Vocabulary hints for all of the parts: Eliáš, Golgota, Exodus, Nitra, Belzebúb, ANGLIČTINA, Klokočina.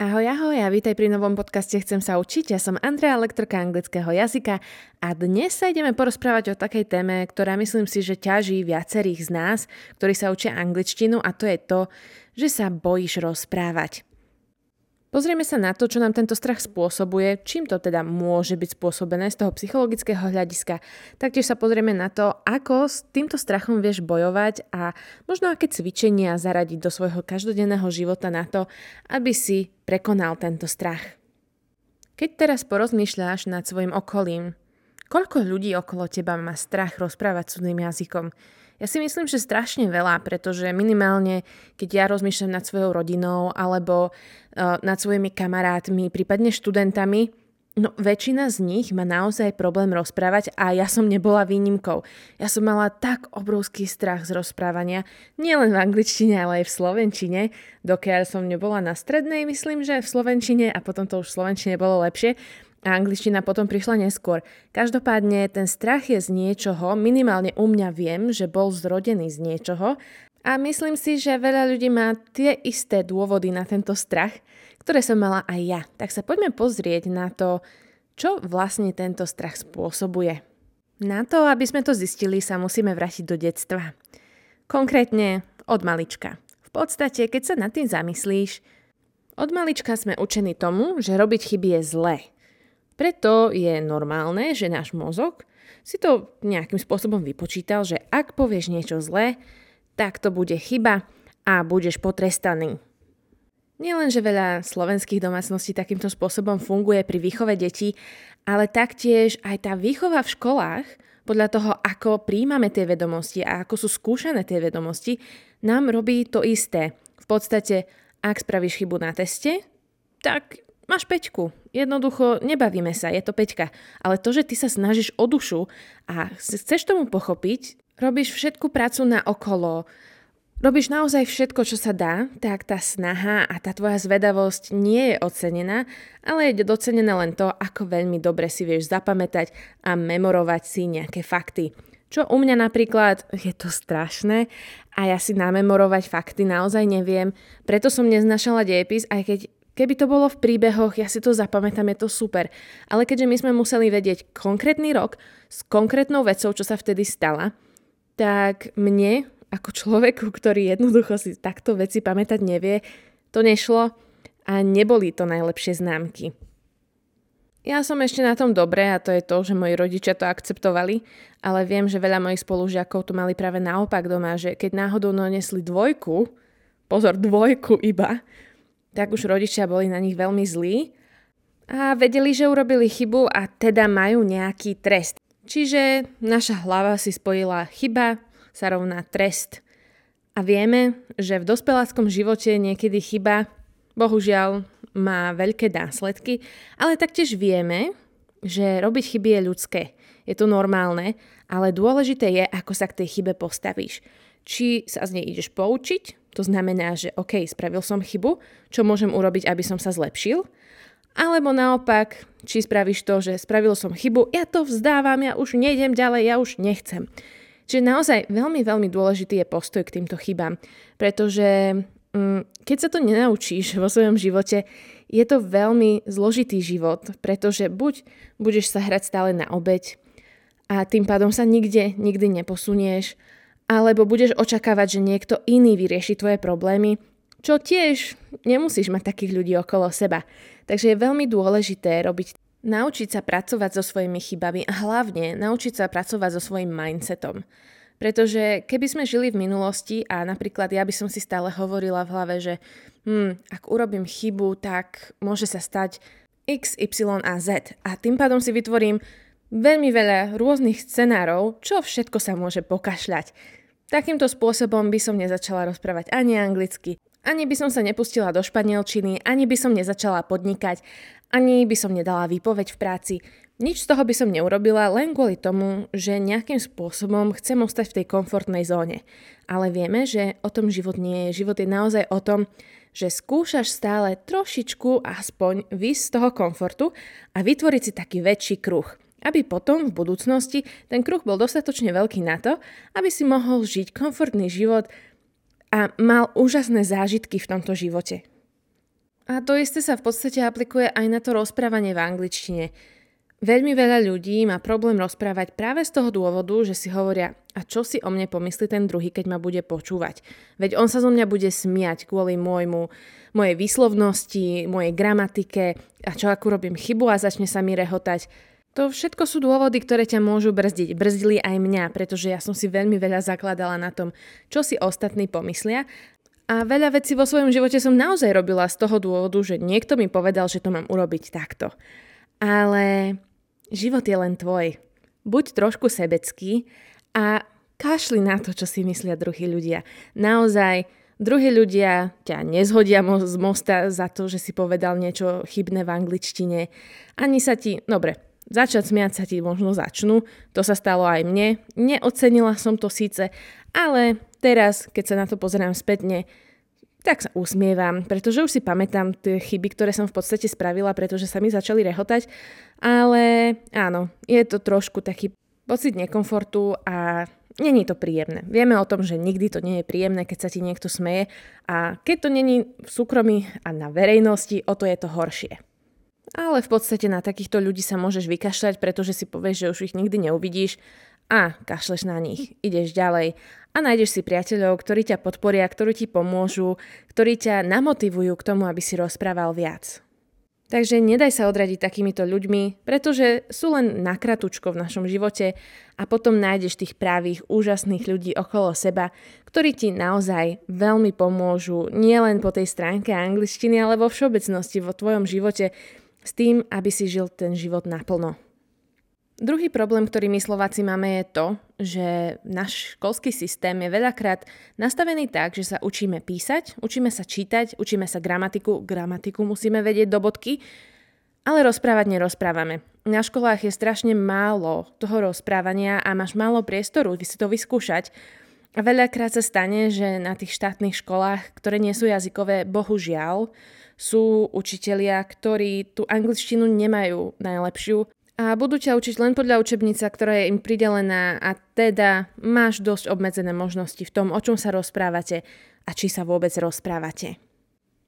Ahoj, ahoj a vítaj pri novom podcaste Chcem sa učiť. Ja som Andrea, lektorka anglického jazyka a dnes sa ideme porozprávať o takej téme, ktorá myslím si, že ťaží viacerých z nás, ktorí sa učia angličtinu, a to je to, že sa bojíš rozprávať. Pozrieme sa na to, čo nám tento strach spôsobuje, čím to teda môže byť spôsobené z toho psychologického hľadiska. Taktiež sa pozrieme na to, ako s týmto strachom vieš bojovať a možno aké cvičenia zaradiť do svojho každodenného života na to, aby si prekonal tento strach. Keď teraz porozmýšľaš nad svojim okolím, koľko ľudí okolo teba má strach rozprávať cudzým jazykom? Ja si myslím, že strašne veľa, pretože minimálne, keď ja rozmýšľam nad svojou rodinou alebo nad svojimi kamarátmi, prípadne študentami, no väčšina z nich má naozaj problém rozprávať a ja som nebola výnimkou. Ja som mala tak obrovský strach z rozprávania, nielen v angličtine, ale aj v slovenčine, dokiaľ som nebola na strednej, myslím, že v slovenčine, a potom to už v slovenčine bolo lepšie, a angličtina potom prišla neskôr. Každopádne ten strach je z niečoho, minimálne u mňa viem, že bol zrodený z niečoho a myslím si, že veľa ľudí má tie isté dôvody na tento strach, ktoré som mala aj ja. Tak sa poďme pozrieť na to, čo vlastne tento strach spôsobuje. Na to, aby sme to zistili, sa musíme vrátiť do detstva. Konkrétne od malička. V podstate, keď sa nad tým zamyslíš, od malička sme učení tomu, že robiť chyby je zlé. Preto je normálne, že náš mozog si to nejakým spôsobom vypočítal, že ak povieš niečo zlé, tak to bude chyba a budeš potrestaný. Nielenže veľa slovenských domácností takýmto spôsobom funguje pri výchove detí, ale taktiež aj tá výchova v školách, podľa toho, ako príjmame tie vedomosti a ako sú skúšané tie vedomosti, nám robí to isté. V podstate, ak spravíš chybu na teste, tak máš 5. Jednoducho, nebavíme sa, je to 5. Ale to, že ty sa snažíš o dušu a chceš tomu pochopiť, robíš všetku prácu na okolo, robíš naozaj všetko, čo sa dá, tak tá snaha a tá tvoja zvedavosť nie je ocenená, ale je docenené len to, ako veľmi dobre si vieš zapamätať a memorovať si nejaké fakty. Čo u mňa napríklad, je to strašné a ja si namemorovať fakty naozaj neviem, preto som neznášala dejepis, aj keď keby to bolo v príbehoch, ja si to zapamätám, je to super. Ale keďže my sme museli vedieť konkrétny rok s konkrétnou vecou, čo sa vtedy stala, tak mne, ako človeku, ktorý jednoducho si takto veci pamätať nevie, to nešlo a neboli to najlepšie známky. Ja som ešte na tom dobre a to je to, že moji rodičia to akceptovali, ale viem, že veľa mojich spolužiakov to mali práve naopak doma, že keď náhodou donesli 2, pozor, 2 iba, tak už rodičia boli na nich veľmi zlí a vedeli, že urobili chybu a teda majú nejaký trest. Čiže naša hlava si spojila chyba sa rovná trest. A vieme, že v dospeláckom živote niekedy chyba, bohužiaľ, má veľké následky, ale taktiež vieme, že robiť chyby je ľudské. Je to normálne, ale dôležité je, ako sa k tej chybe postavíš. Či sa z nej ideš poučiť, to znamená, že OK, spravil som chybu, čo môžem urobiť, aby som sa zlepšil, alebo naopak, či spravíš to, že spravil som chybu, ja to vzdávam, ja už nejdem ďalej, ja už nechcem. Čiže naozaj veľmi, veľmi dôležitý je postoj k týmto chybám, pretože keď sa to nenaučíš vo svojom živote, je to veľmi zložitý život, pretože buď budeš sa hrať stále na obeť a tým pádom sa nikdy neposunieš, alebo budeš očakávať, že niekto iný vyrieši tvoje problémy, čo tiež nemusíš mať takých ľudí okolo seba. Takže je veľmi dôležité naučiť sa pracovať so svojimi chybami a hlavne naučiť sa pracovať so svojím mindsetom. Pretože keby sme žili v minulosti a napríklad ja by som si stále hovorila v hlave, že ak urobím chybu, tak môže sa stať X, Y a Z. A tým pádom si vytvorím veľmi veľa rôznych scenárov, čo všetko sa môže pokašľať. Takýmto spôsobom by som nezačala rozprávať ani anglicky, ani by som sa nepustila do španielčiny, ani by som nezačala podnikať, ani by som nedala výpoveď v práci. Nič z toho by som neurobila len kvôli tomu, že nejakým spôsobom chcem ostať v tej komfortnej zóne. Ale vieme, že o tom život nie je. Život je naozaj o tom, že skúšaš stále trošičku aspoň výjsť z toho komfortu a vytvoriť si taký väčší kruh, aby potom v budúcnosti ten kruh bol dostatočne veľký na to, aby si mohol žiť komfortný život a mal úžasné zážitky v tomto živote. A to isté sa v podstate aplikuje aj na to rozprávanie v angličtine. Veľmi veľa ľudí má problém rozprávať práve z toho dôvodu, že si hovoria, a čo si o mne pomyslí ten druhý, keď ma bude počúvať. Veď on sa zo mňa bude smiať kvôli mojej výslovnosti, mojej gramatike, a čo ak urobím chybu a začne sa mi rehotať. To všetko sú dôvody, ktoré ťa môžu brzdiť. Brzdili aj mňa, pretože ja som si veľmi veľa zakladala na tom, čo si ostatní pomyslia. A veľa vecí vo svojom živote som naozaj robila z toho dôvodu, že niekto mi povedal, že to mám urobiť takto. Ale... život je len tvoj. Buď trošku sebecký a kašli na to, čo si myslia druhí ľudia. Naozaj, druhí ľudia ťa nezhodia z mosta za to, že si povedal niečo chybné v angličtine. Ani sa ti, dobre, začať smiať sa ti možno začnú. To sa stalo aj mne. Neocenila som to síce, ale teraz, keď sa na to pozerám spätne, tak sa usmievam, pretože už si pamätám tie chyby, ktoré som v podstate spravila, pretože sa mi začali rehotať, ale áno, je to trošku taký pocit nekomfortu a není to príjemné. Vieme o tom, že nikdy to nie je príjemné, keď sa ti niekto smeje a keď to není v súkromí a na verejnosti, o to je to horšie. Ale v podstate na takýchto ľudí sa môžeš vykašľať, pretože si povieš, že už ich nikdy neuvidíš a kašleš na nich, ideš ďalej a nájdeš si priateľov, ktorí ťa podporia, ktorí ti pomôžu, ktorí ťa namotivujú k tomu, aby si rozprával viac. Takže nedaj sa odradiť takýmito ľuďmi, pretože sú len na kratučko v našom živote a potom nájdeš tých pravých, úžasných ľudí okolo seba, ktorí ti naozaj veľmi pomôžu, nielen po tej stránke angličtiny, ale vo všeobecnosti vo tvojom živote s tým, aby si žil ten život naplno. Druhý problém, ktorý my Slováci máme, je to, že náš školský systém je veľakrát nastavený tak, že sa učíme písať, učíme sa čítať, učíme sa gramatiku, musíme vedieť do bodky, ale rozprávať nerozprávame. Na školách je strašne málo toho rozprávania a máš málo priestoru si to vyskúšať. A veľakrát sa stane, že na tých štátnych školách, ktoré nie sú jazykové, bohužiaľ, sú učitelia, ktorí tú angličtinu nemajú najlepšiu, a budú ťa učiť len podľa učebnica, ktorá je im pridelená a teda máš dosť obmedzené možnosti v tom, o čom sa rozprávate a či sa vôbec rozprávate.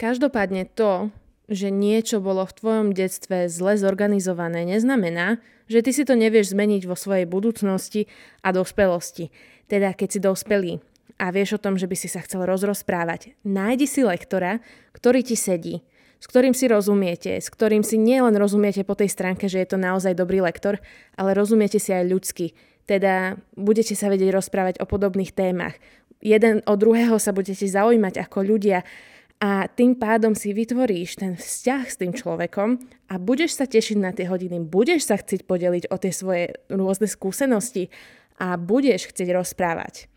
Každopádne to, že niečo bolo v tvojom detstve zle zorganizované, neznamená, že ty si to nevieš zmeniť vo svojej budúcnosti a dospelosti. Teda keď si dospelý a vieš o tom, že by si sa chcel rozprávať, nájdi si lektora, ktorý ti sedí, s ktorým si rozumiete, s ktorým si nielen rozumiete po tej stránke, že je to naozaj dobrý lektor, ale rozumiete si aj ľudsky. Teda budete sa vedieť rozprávať o podobných témach. Jeden od druhého sa budete zaujímať ako ľudia a tým pádom si vytvoríš ten vzťah s tým človekom a budeš sa tešiť na tie hodiny, budeš sa chcieť podeliť o tie svoje rôzne skúsenosti a budeš chcieť rozprávať.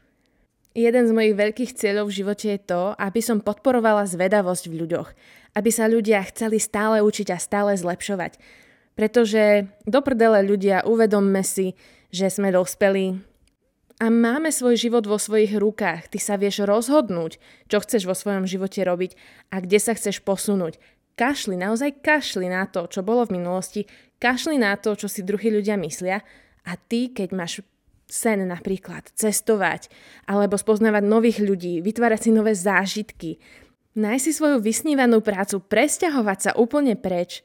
Jeden z mojich veľkých cieľov v živote je to, aby som podporovala zvedavosť v ľuďoch. Aby sa ľudia chceli stále učiť a stále zlepšovať. Pretože do prdele ľudia, uvedomme si, že sme dospelí a máme svoj život vo svojich rukách. Ty sa vieš rozhodnúť, čo chceš vo svojom živote robiť a kde sa chceš posunúť. Kašli, naozaj kašli na to, čo bolo v minulosti, kašli na to, čo si druhí ľudia myslia a ty, keď máš sen napríklad cestovať alebo spoznávať nových ľudí, vytvárať si nové zážitky, nájsť si svoju vysnívanú prácu, presťahovať sa úplne preč,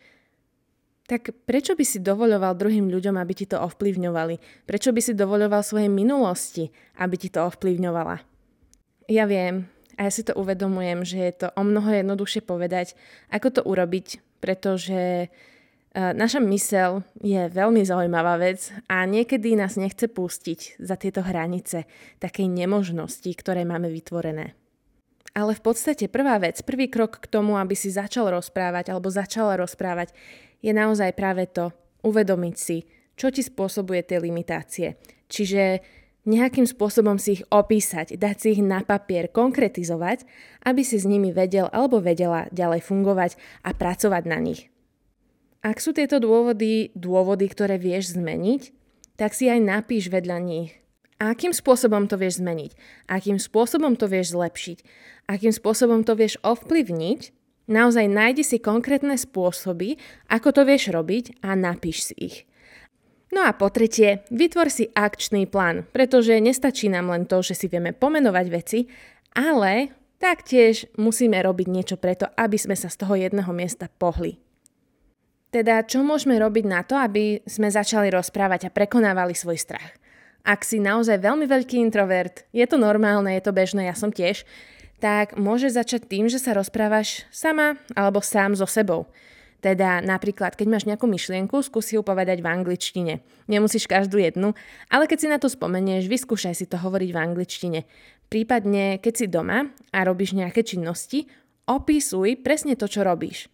tak prečo by si dovoľoval druhým ľuďom, aby ti to ovplyvňovali? Prečo by si dovoľoval svojej minulosti, aby ti to ovplyvňovala? Ja viem a ja si to uvedomujem, že je to o mnoho jednoduchšie povedať, ako to urobiť, pretože naša myseľ je veľmi zaujímavá vec a niekedy nás nechce pustiť za tieto hranice takej nemožnosti, ktoré máme vytvorené. Ale v podstate prvá vec, prvý krok k tomu, aby si začal rozprávať alebo začala rozprávať, je naozaj práve to uvedomiť si, čo ti spôsobuje tie limitácie. Čiže nejakým spôsobom si ich opísať, dať si ich na papier, konkretizovať, aby si s nimi vedel alebo vedela ďalej fungovať a pracovať na nich. Ak sú tieto dôvody, ktoré vieš zmeniť, tak si aj napíš vedľa nich. Akým spôsobom to vieš zmeniť? Akým spôsobom to vieš zlepšiť? Akým spôsobom to vieš ovplyvniť? Naozaj nájdi si konkrétne spôsoby, ako to vieš robiť a napíš si ich. No a po tretie, vytvor si akčný plán, pretože nestačí nám len to, že si vieme pomenovať veci, ale taktiež musíme robiť niečo preto, aby sme sa z toho jedného miesta pohli. Teda, čo môžeme robiť na to, aby sme začali rozprávať a prekonávali svoj strach? Ak si naozaj veľmi veľký introvert, je to normálne, je to bežné, ja som tiež, tak môžeš začať tým, že sa rozprávaš sama alebo sám so sebou. Teda napríklad, keď máš nejakú myšlienku, skúsi ju povedať v angličtine. Nemusíš každú jednu, ale keď si na to spomenieš, vyskúšaj si to hovoriť v angličtine. Prípadne, keď si doma a robíš nejaké činnosti, opisuj presne to, čo robíš.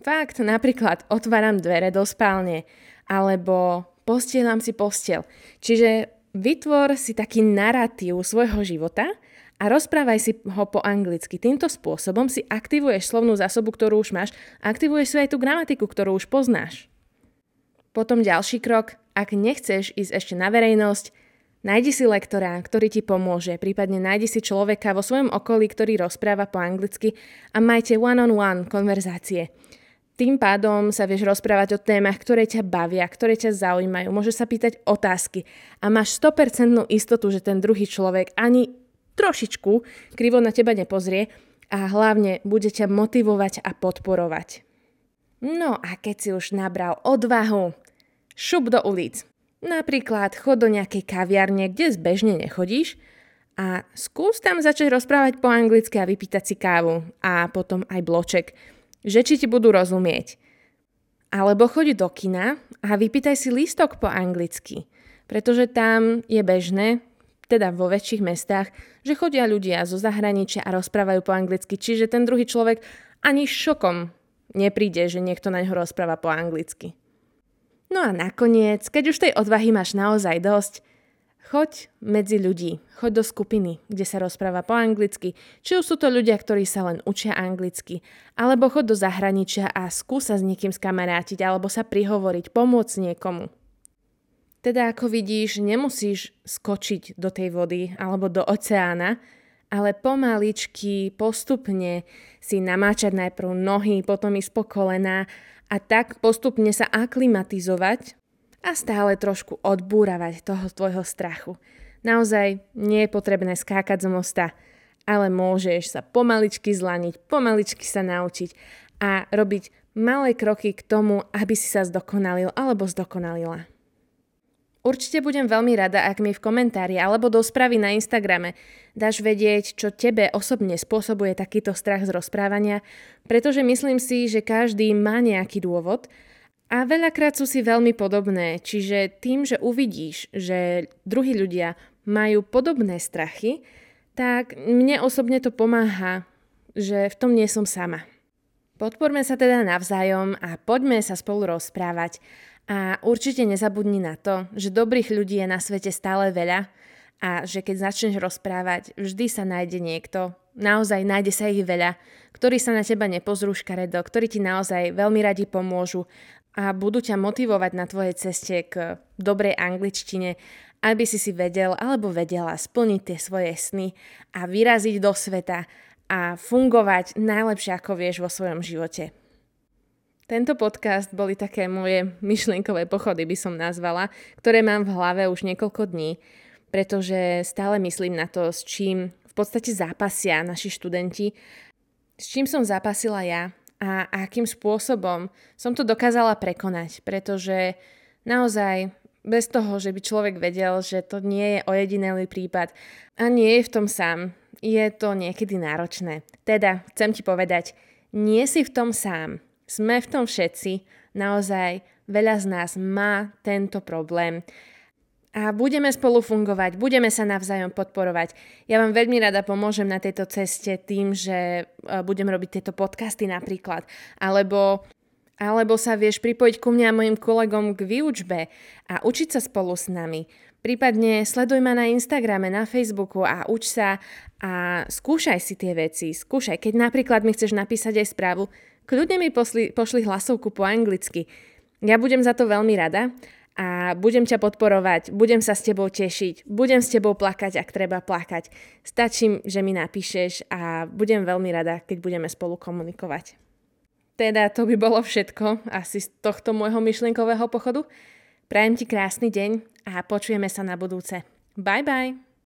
Fakt, napríklad otváram dvere do spálne alebo postielam si posteľ. Čiže vytvor si taký naratív svojho života a rozprávaj si ho po anglicky. Týmto spôsobom si aktivuješ slovnú zásobu, ktorú už máš, aktivuješ si aj tú gramatiku, ktorú už poznáš. Potom ďalší krok, ak nechceš ísť ešte na verejnosť, nájdi si lektora, ktorý ti pomôže, prípadne nájdi si človeka vo svojom okolí, ktorý rozpráva po anglicky a majte one-on-one konverzácie. Tým pádom sa vieš rozprávať o témach, ktoré ťa bavia, ktoré ťa zaujímajú, môžeš sa pýtať otázky a máš 100% istotu, že ten druhý človek ani trošičku krivo na teba nepozrie a hlavne bude ťa motivovať a podporovať. No a keď si už nabral odvahu, šup do ulic. Napríklad chod do nejakej kaviarne, kde zbežne nechodíš a skús tam začať rozprávať po anglicky a vypýtať si kávu a potom aj bloček, že či ti budú rozumieť. Alebo choď do kina a vypýtaj si lístok po anglicky, pretože tam je bežné, teda vo väčších mestách, že chodia ľudia zo zahraničia a rozprávajú po anglicky, čiže ten druhý človek ani šokom nepríde, že niekto na ňo rozpráva po anglicky. No a nakoniec, keď už tej odvahy máš naozaj dosť, choď medzi ľudí, choď do skupiny, kde sa rozpráva po anglicky, či už sú to ľudia, ktorí sa len učia anglicky, alebo choď do zahraničia a skúsa s niekým skamarátiť, alebo sa prihovoriť, pomôcť niekomu. Teda ako vidíš, nemusíš skočiť do tej vody alebo do oceána, ale pomaličky, postupne si namáčať najprv nohy, potom ísť po kolená a tak postupne sa aklimatizovať a stále trošku odbúravať toho tvojho strachu. Naozaj nie je potrebné skákať z mosta, ale môžeš sa pomaličky zlaniť, pomaličky sa naučiť a robiť malé kroky k tomu, aby si sa zdokonalil alebo zdokonalila. Určite budem veľmi rada, ak mi v komentári alebo do správy na Instagrame dáš vedieť, čo tebe osobne spôsobuje takýto strach z rozprávania, pretože myslím si, že každý má nejaký dôvod a veľakrát sú si veľmi podobné. Čiže tým, že uvidíš, že druhí ľudia majú podobné strachy, tak mne osobne to pomáha, že v tom nie som sama. Podporme sa teda navzájom a poďme sa spolu rozprávať. A určite nezabudni na to, že dobrých ľudí je na svete stále veľa a že keď začneš rozprávať, vždy sa nájde niekto, naozaj nájde sa ich veľa, ktorí sa na teba nepozrú škaredo, ktorí ti naozaj veľmi radi pomôžu a budú ťa motivovať na tvojej ceste k dobrej angličtine, aby si si vedel alebo vedela splniť tie svoje sny a vyraziť do sveta a fungovať najlepšie, ako vieš vo svojom živote. Tento podcast boli také moje myšlienkové pochody, by som nazvala, ktoré mám v hlave už niekoľko dní, pretože stále myslím na to, s čím v podstate zápasia naši študenti, s čím som zápasila ja a akým spôsobom som to dokázala prekonať, pretože naozaj bez toho, že by človek vedel, že to nie je ojedinelý prípad a nie je v tom sám, je to niekedy náročné. Teda chcem ti povedať, nie si v tom sám. Sme v tom všetci, naozaj veľa z nás má tento problém a budeme spolu fungovať, budeme sa navzájom podporovať. Ja vám veľmi rada pomôžem na tejto ceste tým, že budem robiť tieto podcasty napríklad, alebo sa vieš pripojiť ku mňa a mojim kolegom k výučbe a učiť sa spolu s nami. Prípadne sleduj ma na Instagrame, na Facebooku a uč sa a skúšaj si tie veci. Skúšaj, keď napríklad mi chceš napísať aj správu, kľudne mi pošli hlasovku po anglicky. Ja budem za to veľmi rada a budem ťa podporovať, budem sa s tebou tešiť, budem s tebou plakať, ak treba plakať. Stačí, že mi napíšeš a budem veľmi rada, keď budeme spolu komunikovať. Teda to by bolo všetko asi z tohto môjho myšlienkového pochodu. Prajem ti krásny deň a počujeme sa na budúce. Bye bye!